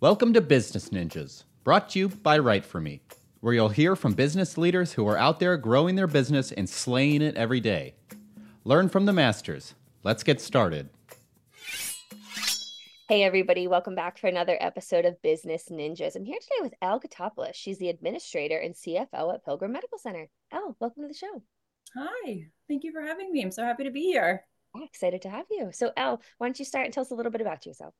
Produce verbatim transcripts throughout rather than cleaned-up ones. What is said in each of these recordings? Welcome to Business Ninjas, brought to you by Write For Me, where you'll hear from business leaders who are out there growing their business and slaying it every day. Learn from the masters. Let's get started. Hey everybody, welcome back for another episode of Business Ninjas. I'm here today with Elle Kotopoulos. She's the administrator and C F O at Pilgrim Medical Center. Elle, welcome to the show. Hi, thank you for having me. I'm so happy to be here. I'm excited to have you. So Elle, why don't you start and tell us a little bit about yourself?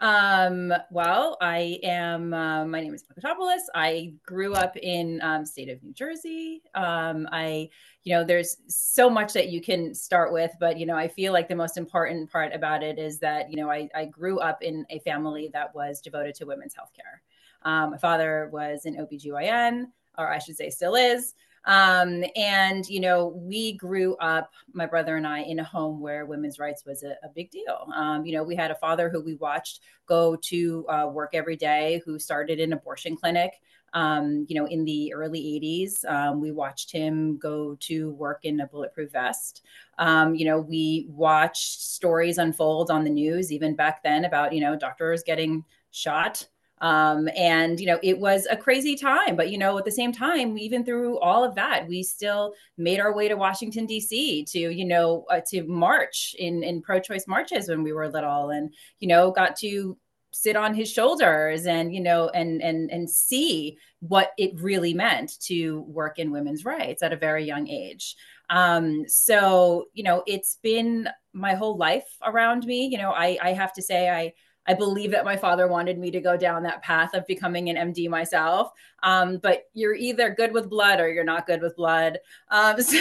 Um, well, I am, uh, my name is Elle Kotopoulos. I grew up in, um, state of New Jersey. Um, I, you know, there's so much that you can start with, but, you know, I feel like the most important part about it is that, you know, I, I grew up in a family that was devoted to women's healthcare. Um, my father was an O B G Y N, or I should say still is. Um, and, you know, we grew up, my brother and I, in a home where women's rights was a, a big deal. Um, you know, we had a father who we watched go to uh, work every day, who started an abortion clinic, um, you know, in the early eighties. Um, we watched him go to work in a bulletproof vest. Um, you know, we watched stories unfold on the news, even back then, about, you know, doctors getting shot. Um, and, you know, it was a crazy time, but, you know, at the same time, even through all of that, we still made our way to Washington, D C to, you know, uh, to march in, in pro-choice marches when we were little, and, you know, got to sit on his shoulders and, you know, and, and, and see what it really meant to work in women's rights at a very young age. Um, so, you know, it's been my whole life around me. You know, I, I have to say, I, I believe that my father wanted me to go down that path of becoming an M D myself. Um, but you're either good with blood or you're not good with blood. Um, so,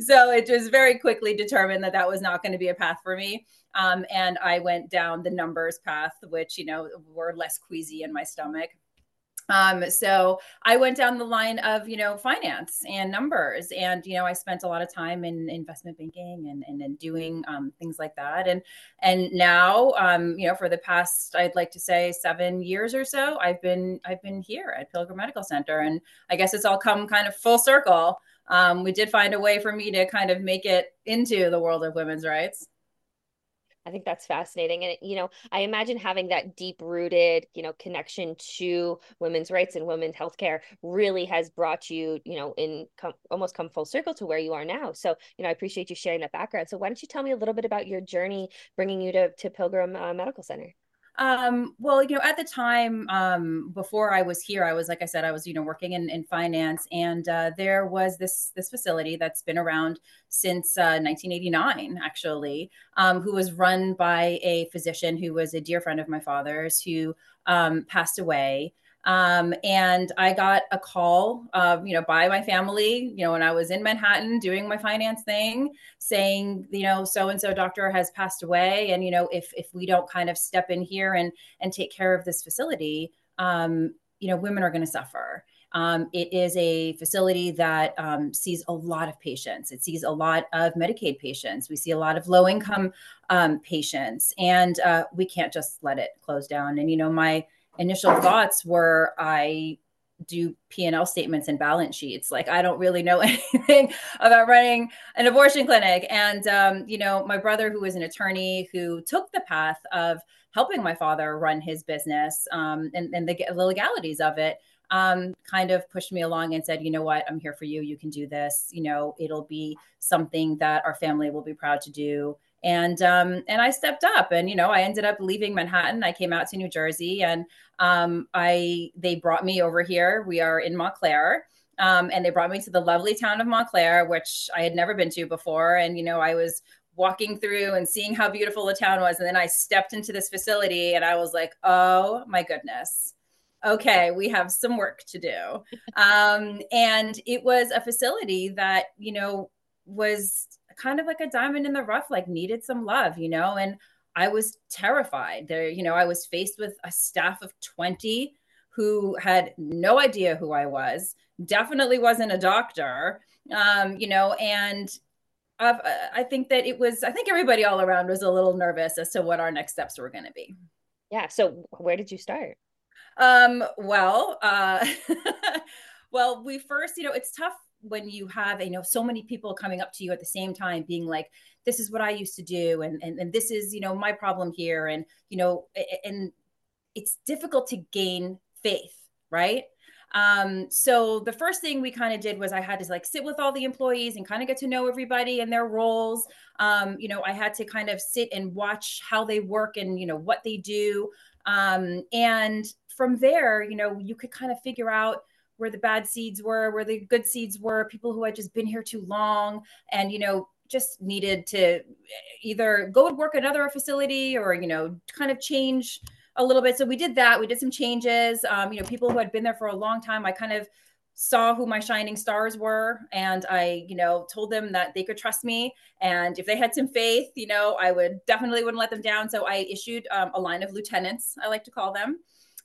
so it just very quickly determined that that was not going to be a path for me. Um, and I went down the numbers path, which, you know, were less queasy in my stomach. Um, so I went down the line of, you know, finance and numbers, and, you know, I spent a lot of time in investment banking and, and, and doing, um, things like that. And, and now, um, you know, for the past, I'd like to say seven years or so, I've been, I've been here at Pilgrim Medical Center, and I guess it's all come kind of full circle. Um, we did find a way for me to kind of make it into the world of women's rights. I think that's fascinating. And, you know, I imagine having that deep rooted, you know, connection to women's rights and women's healthcare really has brought you, you know, in com- almost come full circle to where you are now. So, you know, I appreciate you sharing that background. So why don't you tell me a little bit about your journey bringing you to, to Pilgrim uh, Medical Center? Um, well, you know, at the time, um, before I was here, I was, like I said, I was, you know, working in, in finance, and, uh, there was this, this facility that's been around since, uh, nineteen eighty-nine, actually, um, who was run by a physician who was a dear friend of my father's, who, um, passed away. Um, and I got a call, uh, you know, by my family, you know, when I was in Manhattan doing my finance thing, saying, you know, so-and-so doctor has passed away. And, you know, if, if we don't kind of step in here and, and take care of this facility, um, you know, women are going to suffer. Um, it is a facility that um, sees a lot of patients. It sees a lot of Medicaid patients. We see a lot of low-income um, patients, and uh, we can't just let it close down. And, you know, my initial thoughts were, I do P and L statements and balance sheets. Like, I don't really know anything about running an abortion clinic. And, um, you know, my brother, who was an attorney, who took the path of helping my father run his business, um, and, and the, the legalities of it, um, kind of pushed me along and said, you know what, I'm here for you. You can do this. You know, it'll be something that our family will be proud to do. And, um, and I stepped up, and, you know, I ended up leaving Manhattan. I came out to New Jersey, and, um, I, they brought me over here. We are in Montclair. Um, and they brought me to the lovely town of Montclair, which I had never been to before. And, you know, I was walking through and seeing how beautiful the town was. And then I stepped into this facility, and I was like, oh my goodness. Okay, we have some work to do. Um, and it was a facility that, you know, was kind of like a diamond in the rough, like needed some love, you know, and I was terrified there. You know, I was faced with a staff of twenty who had no idea who I was, definitely wasn't a doctor, um, you know, and I've, I think that it was, I think everybody all around was a little nervous as to what our next steps were going to be. Yeah. So where did you start? Um, well, uh, well, we first, you know, it's tough when you have, you know, so many people coming up to you at the same time being like, this is what I used to do. And, and, and this is, you know, my problem here. And, you know, and it's difficult to gain faith, right? Um, so the first thing we kind of did was I had to like sit with all the employees and kind of get to know everybody and their roles. Um, you know, I had to kind of sit and watch how they work and, you know, what they do. Um, and from there, you know, you could kind of figure out where the bad seeds were, where the good seeds were, people who had just been here too long and, you know, just needed to either go and work another facility or, you know, kind of change a little bit. So we did that. We did some changes. Um, you know, people who had been there for a long time, I kind of saw who my shining stars were. And I, you know, told them that they could trust me. And if they had some faith, you know, I would definitely wouldn't let them down. So I issued um, a line of lieutenants, I like to call them,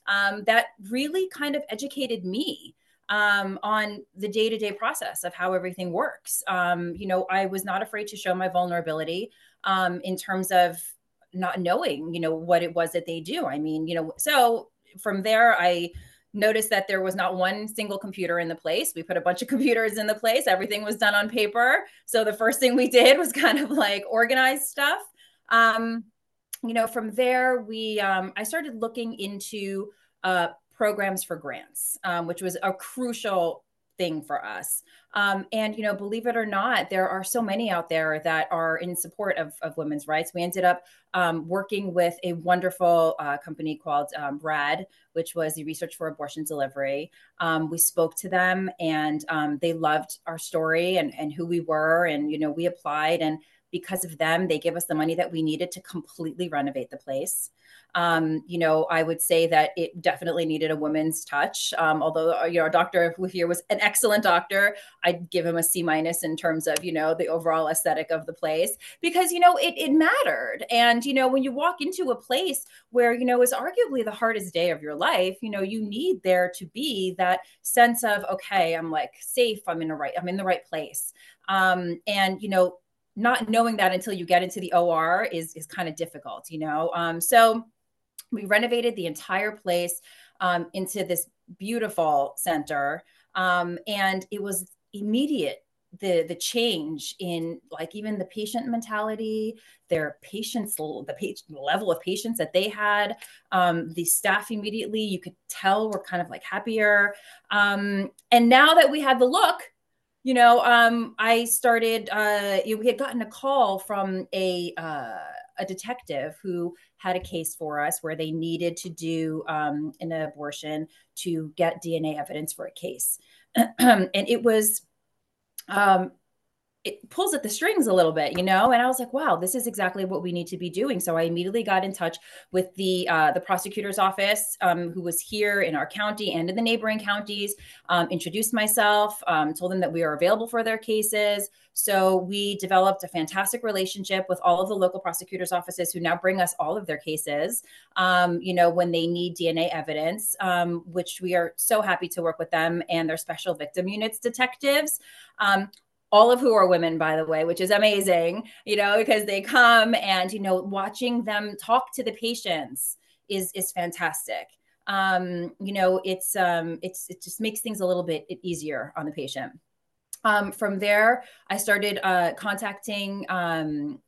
um, that really kind of educated me um, on the day-to-day process of how everything works. Um, you know, I was not afraid to show my vulnerability um, in terms of not knowing, you know, what it was that they do. I mean, you know, so from there, I noticed that there was not one single computer in the place. We put a bunch of computers in the place. Everything was done on paper. So the first thing we did was kind of like organize stuff. Um, you know, from there, we, um, I started looking into, uh, programs for grants, um, which was a crucial thing for us. Um, and, you know, believe it or not, there are so many out there that are in support of, of women's rights. We ended up um, working with a wonderful uh, company called um, RAD, which was the Research for Abortion Delivery. Um, we spoke to them and um, they loved our story and, and who we were. And, you know, we applied, and because of them, they gave us the money that we needed to completely renovate the place. Um, you know, I would say that it definitely needed a woman's touch. Um, although, you know, our doctor who here was an excellent doctor, I'd give him a C minus in terms of, you know, the overall aesthetic of the place, because, you know, it, it mattered. And, you know, when you walk into a place where, you know, is arguably the hardest day of your life, you know, you need there to be that sense of, okay, I'm like safe. I'm in the right, I'm in the right place. Um, and, you know, not knowing that until you get into the O R is, is kind of difficult, you know? Um, so we renovated the entire place um, into this beautiful center. Um, and it was immediate, the, the change in like even the patient mentality, their patients, the patient, level of patients that they had, um, the staff immediately, you could tell were kind of like happier. Um, and now that we had the look, You know, um, I started, uh, you know, we had gotten a call from a, uh, a detective who had a case for us where they needed to do um, an abortion to get D N A evidence for a case. And it was, um, it pulls at the strings a little bit, you know? And I was like, wow, this is exactly what we need to be doing. So I immediately got in touch with the, uh, the prosecutor's office, um, who was here in our county and in the neighboring counties, um, introduced myself, um, told them that we are available for their cases. So we developed a fantastic relationship with all of the local prosecutor's offices who now bring us all of their cases, um, you know, when they need D N A evidence, um, which we are so happy to work with them and their special victim units detectives, um, all of who are women, by the way, which is amazing, you know, because they come and, you know, watching them talk to the patients is, is fantastic. Um, you know, it's, um, it's, it just makes things a little bit easier on the patient. Um, from there, I started uh, contacting um,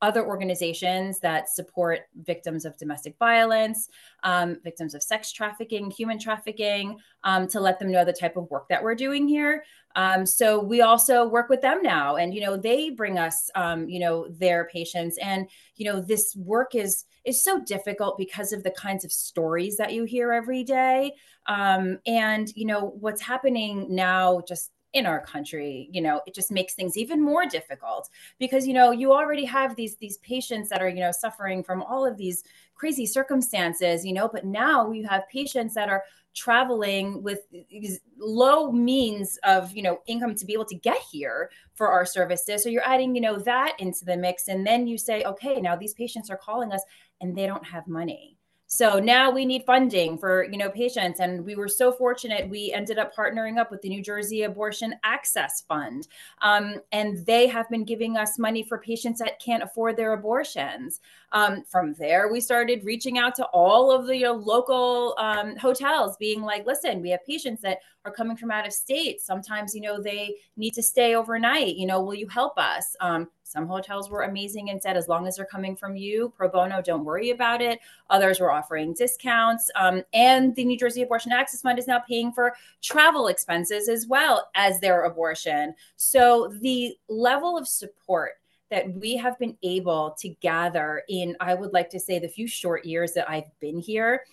other organizations that support victims of domestic violence, um, victims of sex trafficking, human trafficking, um, to let them know the type of work that we're doing here. Um, so we also work with them now, and, you know, they bring us, um, you know, their patients, and, you know, this work is, is so difficult because of the kinds of stories that you hear every day. Um, and, you know, what's happening now just in our country, you know, it just makes things even more difficult because, you know, you already have these, these patients that are, you know, suffering from all of these crazy circumstances, you know, but now you have patients that are traveling with these low means of, you know, income to be able to get here for our services. So you're adding, you know, that into the mix. And then you say, okay, now these patients are calling us and they don't have money. So now we need funding for, you know, patients. And we were so fortunate. We ended up partnering up with the New Jersey Abortion Access Fund. Um, and they have been giving us money for patients that can't afford their abortions. Um, from there, we started reaching out to all of the you know, local um, hotels being like, listen, we have patients that are coming from out of state. Sometimes, you know, they need to stay overnight. You know, will you help us? Um, Some hotels were amazing and said, as long as they're coming from you, pro bono, don't worry about it. Others were offering discounts. Um, and the New Jersey Abortion Access Fund is now paying for travel expenses as well as their abortion. So the level of support that we have been able to gather in, I would like to say, the few short years that I've been here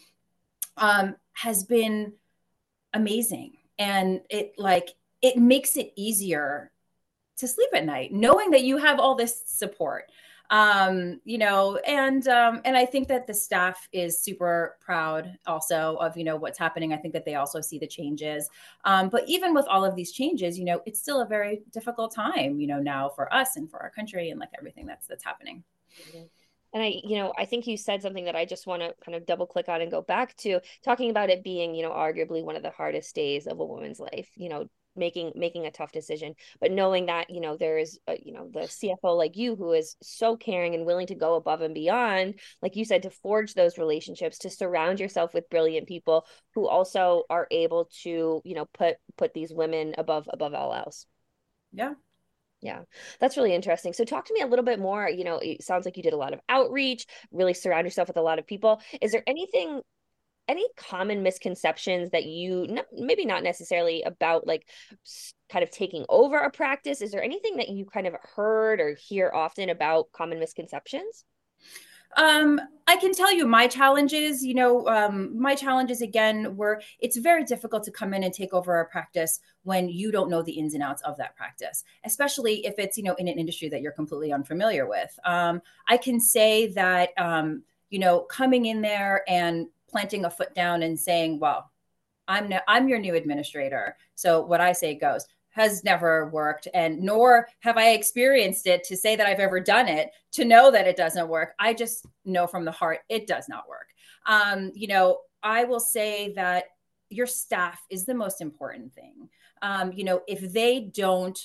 um, has been amazing. And it like, it makes it easier to sleep at night, knowing that you have all this support, um, you know, and, um, and I think that the staff is super proud also of, you know, what's happening. I think that they also see the changes. Um, but even with all of these changes, you know, it's still a very difficult time, you know, now for us and for our country and like everything that's, that's happening. Mm-hmm. And I, you know, I think you said something that I just want to kind of double click on and go back to talking about it being, you know, arguably one of the hardest days of a woman's life, you know, making, making a tough decision, but knowing that, you know, there is, a, you know, the C F O like you, who is so caring and willing to go above and beyond, like you said, to forge those relationships, to surround yourself with brilliant people who also are able to, you know, put, put these women above, above all else. Yeah. Yeah, that's really interesting. So talk to me a little bit more, you know, it sounds like you did a lot of outreach, really surround yourself with a lot of people. Is there anything any common misconceptions that you, maybe not necessarily about like kind of taking over a practice? Is there anything that you kind of heard or hear often about common misconceptions? Um, I can tell you my challenges, you know, um, my challenges again were, it's very difficult to come in and take over a practice when you don't know the ins and outs of that practice, especially if it's, you know, in an industry that you're completely unfamiliar with. Um, I can say that, um, you know, coming in there and planting a foot down and saying, well, I'm no, I'm your new administrator, so what I say goes, has never worked, and nor have I experienced it to say that I've ever done it, to know that it doesn't work. I just know from the heart, it does not work. Um, you know, I will say that your staff is the most important thing. Um, you know, if they don't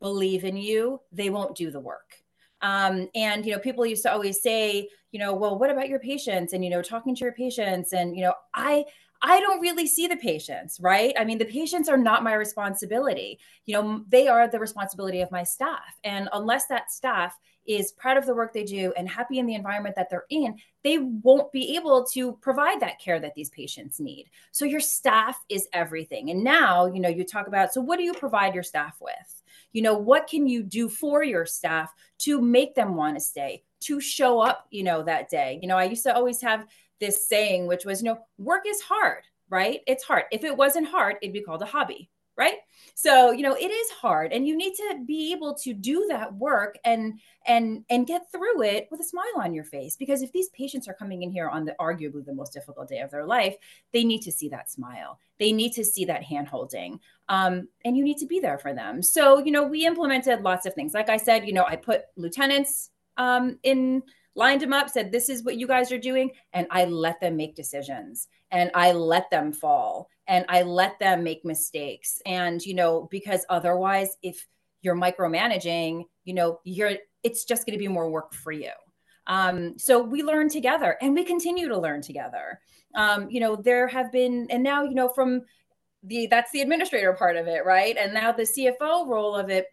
believe in you, they won't do the work. Um, and, you know, people used to always say, you know, well, what about your patients? And, you know, talking to your patients and, you know, I, I don't really see the patients, right? I mean, the patients are not my responsibility. You know, they are the responsibility of my staff. And unless that staff is proud of the work they do and happy in the environment that they're in, they won't be able to provide that care that these patients need. So your staff is everything. And now, you know, you talk about, so what do you provide your staff with? You know, what can you do for your staff to make them want to stay, to show up, you know, that day? You know, I used to always have this saying, which was, you know, work is hard, right? It's hard. If it wasn't hard, it'd be called a hobby, right? So, you know, it is hard, and you need to be able to do that work and, and, and get through it with a smile on your face, because if these patients are coming in here on the arguably the most difficult day of their life, they need to see that smile. They need to see that hand holding, um, and you need to be there for them. So, you know, we implemented lots of things. Like I said, you know, I put lieutenants um, in, lined them up, said, this is what you guys are doing. And I let them make decisions, and I let them fall, and I let them make mistakes. And, you know, because otherwise, if you're micromanaging, you know, you're, it's just going to be more work for you. Um, so we learn together, and we continue to learn together. Um, you know, there have been, and now, you know, from the, that's the administrator part of it, right? And now the C F O role of it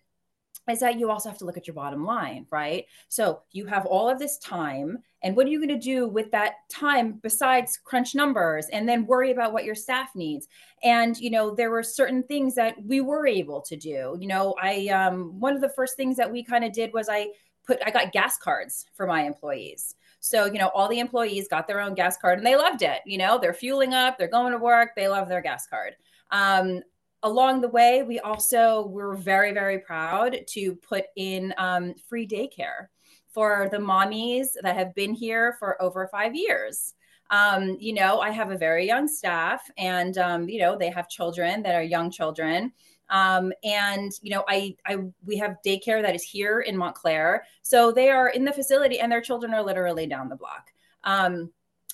is that you also have to look at your bottom line, right? So you have all of this time, and what are you going to do with that time besides crunch numbers and then worry about what your staff needs? And, you know, there were certain things that we were able to do. You know, I, um, one of the first things that we kind of did was I put, I got gas cards for my employees. So, you know, all the employees got their own gas card, and they loved it. You know, they're fueling up, they're going to work, they love their gas card. Um, Along the way, we also were very, very proud to put in um, free daycare for the mommies that have been here for over five years. Um, you know, I have a very young staff, and, um, you know, they have children that are young children. Um, and, you know, I, I, we have daycare that is here in Montclair. So they are in the facility, and their children are literally down the block. Um,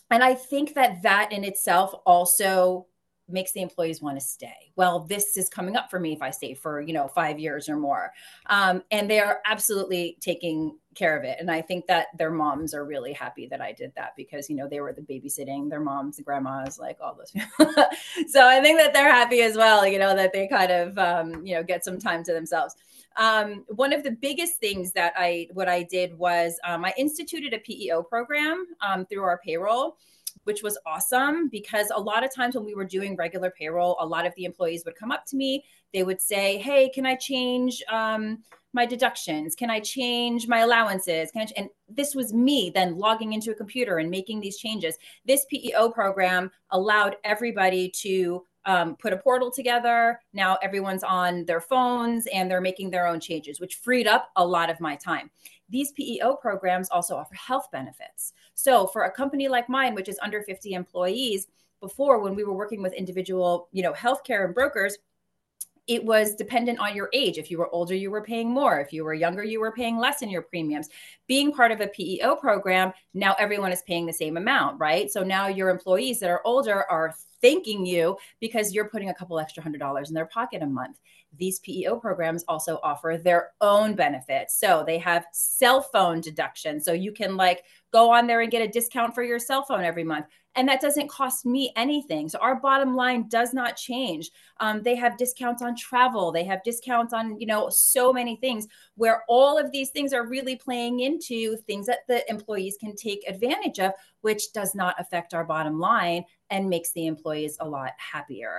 and I think that that in itself also makes the employees want to stay. Well, this is coming up for me if I stay for, you know, five years or more. Um, and they are absolutely taking care of it. And I think that their moms are really happy that I did that because, you know, they were the babysitting, their moms, the grandmas, like all those people. So I think that they're happy as well, you know, that they kind of, um, you know, get some time to themselves. Um, one of the biggest things that I, what I did was um, I instituted a P E O program um, through our payroll, which was awesome because a lot of times when we were doing regular payroll, a lot of the employees would come up to me. They would say, hey, can I change um, my deductions? Can I change my allowances? Can I ch-? And this was me then logging into a computer and making these changes. This P E O program allowed everybody to Um, put a portal together. Now everyone's on their phones and they're making their own changes, which freed up a lot of my time. These P E O programs also offer health benefits. So for a company like mine, which is under fifty employees, before when we were working with individual, you know, healthcare and brokers, it was dependent on your age. If you were older, you were paying more. If you were younger, you were paying less in your premiums. Being part of a P E O program, now everyone is paying the same amount, right? So now your employees that are older are thanking you because you're putting a couple extra hundred dollars in their pocket a month. These P E O programs also offer their own benefits. So they have cell phone deduction. So you can like go on there and get a discount for your cell phone every month. And that doesn't cost me anything. So our bottom line does not change. Um, they have discounts on travel. They have discounts on, you know, so many things where all of these things are really playing into things that the employees can take advantage of, which does not affect our bottom line and makes the employees a lot happier.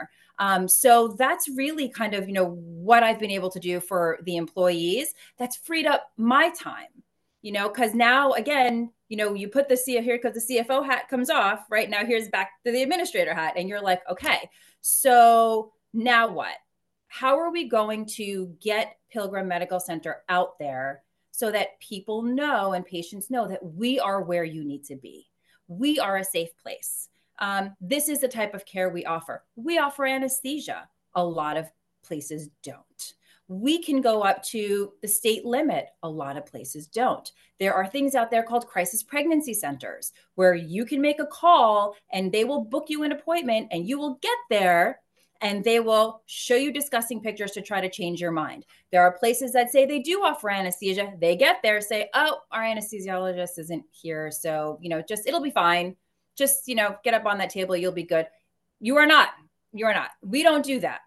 Um, so that's really kind of, you know, what I've been able to do for the employees. That's freed up my time, you know, because now, again, you know, you put the C F O here because the C F O hat comes off, right? Now here's back to the administrator hat. And you're like, okay, so now what? How are we going to get Pilgrim Medical Center out there so that people know and patients know that we are where you need to be? We are a safe place. Um, this is the type of care we offer. We offer anesthesia. A lot of places don't. We can go up to the state limit. A lot of places don't. There are things out there called crisis pregnancy centers where you can make a call and they will book you an appointment and you will get there and they will show you disgusting pictures to try to change your mind. There are places that say they do offer anesthesia. They get there, say, oh, our anesthesiologist isn't here. So, you know, just, it'll be fine. Just, you know, get up on that table. You'll be good. You are not. You are not. We don't do that.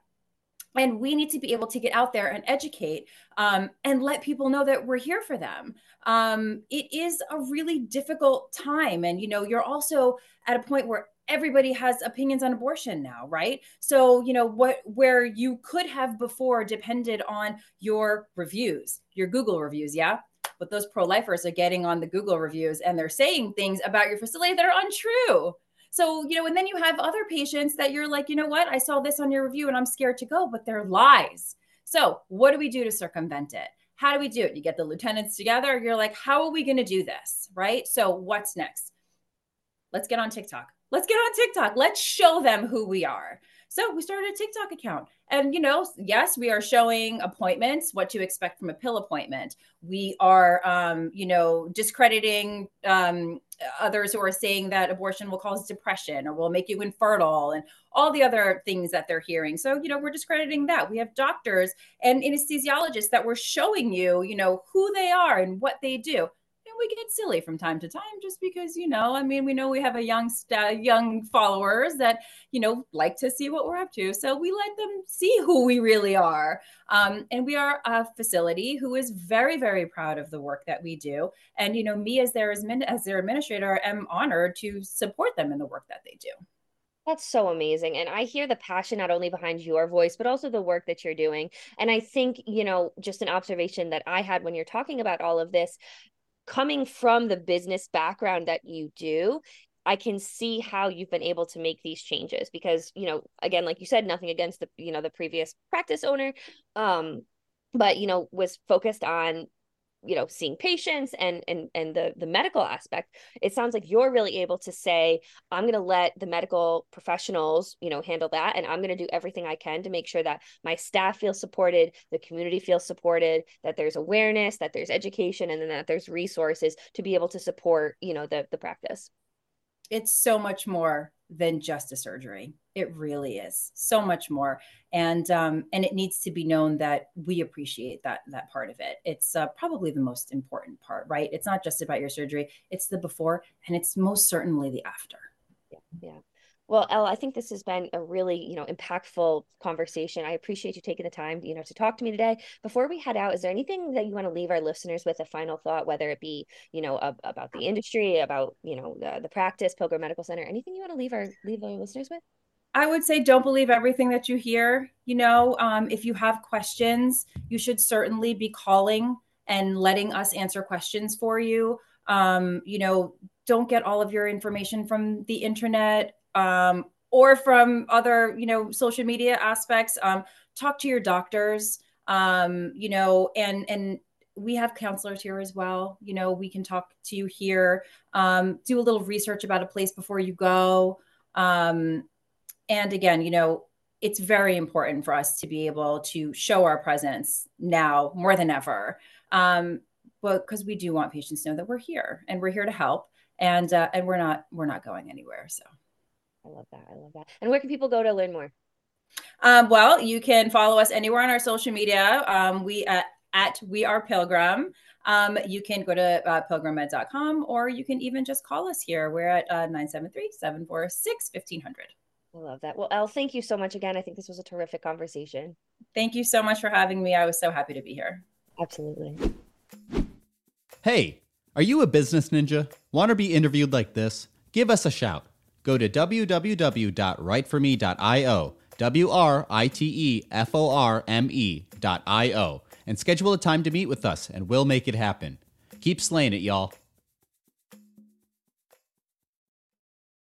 And we need to be able to get out there and educate um, and let people know that we're here for them. Um, it is a really difficult time. And, you know, you're also at a point where everybody has opinions on abortion now, right? So, you know, what where you could have before depended on your reviews, your Google reviews, yeah? But those pro-lifers are getting on the Google reviews and they're saying things about your facility that are untrue. So, you know, and then you have other patients that you're like, you know what, I saw this on your review and I'm scared to go, but they're lies. So what do we do to circumvent it? How do we do it? You get the lieutenants together. You're like, how are we going to do this? Right? So what's next? Let's get on TikTok. Let's get on TikTok. Let's show them who we are. So we started a TikTok account and, you know, yes, we are showing appointments, what to expect from a pill appointment. We are, um, you know, discrediting um, others who are saying that abortion will cause depression or will make you infertile and all the other things that they're hearing. So, you know, we're discrediting that. We have doctors and anesthesiologists that we're showing you, you know, who they are and what they do. We get silly from time to time just because, you know, I mean, we know we have a young, st- young followers that, you know, like to see what we're up to. So we let them see who we really are. Um, and we are a facility who is very, very proud of the work that we do. And, you know, me as their, as, min- as their administrator, I'm honored to support them in the work that they do. That's so amazing. And I hear the passion not only behind your voice, but also the work that you're doing. And I think, you know, just an observation that I had when you're talking about all of this, coming from the business background that you do, I can see how you've been able to make these changes because, you know, again, like you said, nothing against the, you know, the previous practice owner, um, but, you know, was focused on, you know, seeing patients and, and, and the, the medical aspect. It sounds like you're really able to say, I'm going to let the medical professionals, you know, handle that. And I'm going to do everything I can to make sure that my staff feels supported, the community feels supported, that there's awareness, that there's education, and then that there's resources to be able to support, you know, the, the practice. It's so much more than just a surgery. It really is so much more. And um, and it needs to be known that we appreciate that that part of it. It's uh, probably the most important part, right? It's not just about your surgery. It's the before, and it's most certainly the after. Yeah. yeah. Well, Elle, I think this has been a really, you know, impactful conversation. I appreciate you taking the time, you know, to talk to me today. Before we head out, is there anything that you want to leave our listeners with, a final thought, whether it be, you know, ab- about the industry, about, you know, the, the practice, Pilgrim Medical Center, anything you want to leave our leave our listeners with? I would say don't believe everything that you hear. You know, um, if you have questions, you should certainly be calling and letting us answer questions for you. Um, you know, don't get all of your information from the internet um, or from other, you know, social media aspects. Um, talk to your doctors, um, you know, and, and, we have counselors here as well. You know, we can talk to you here, um, do a little research about a place before you go. Um, And again, you know, it's very important for us to be able to show our presence now more than ever. Um, but because we do want patients to know that we're here and we're here to help, and uh, and we're not we're not going anywhere. So I love that. I love that. And where can people go to learn more? Um, well, you can follow us anywhere on our social media. Um, we uh, at We Are Pilgrim. Um, you can go to uh, pilgrim med dot com, or you can even just call us here. We're at uh, nine seven three, seven four six, fifteen hundred. I love that. Well, Elle, thank you so much again. I think this was a terrific conversation. Thank you so much for having me. I was so happy to be here. Absolutely. Hey, are you a business ninja? Want to be interviewed like this? Give us a shout. Go to w w w dot write for me dot i o, W R I T E F O R M E dot I O, and schedule a time to meet with us, and we'll make it happen. Keep slaying it, y'all.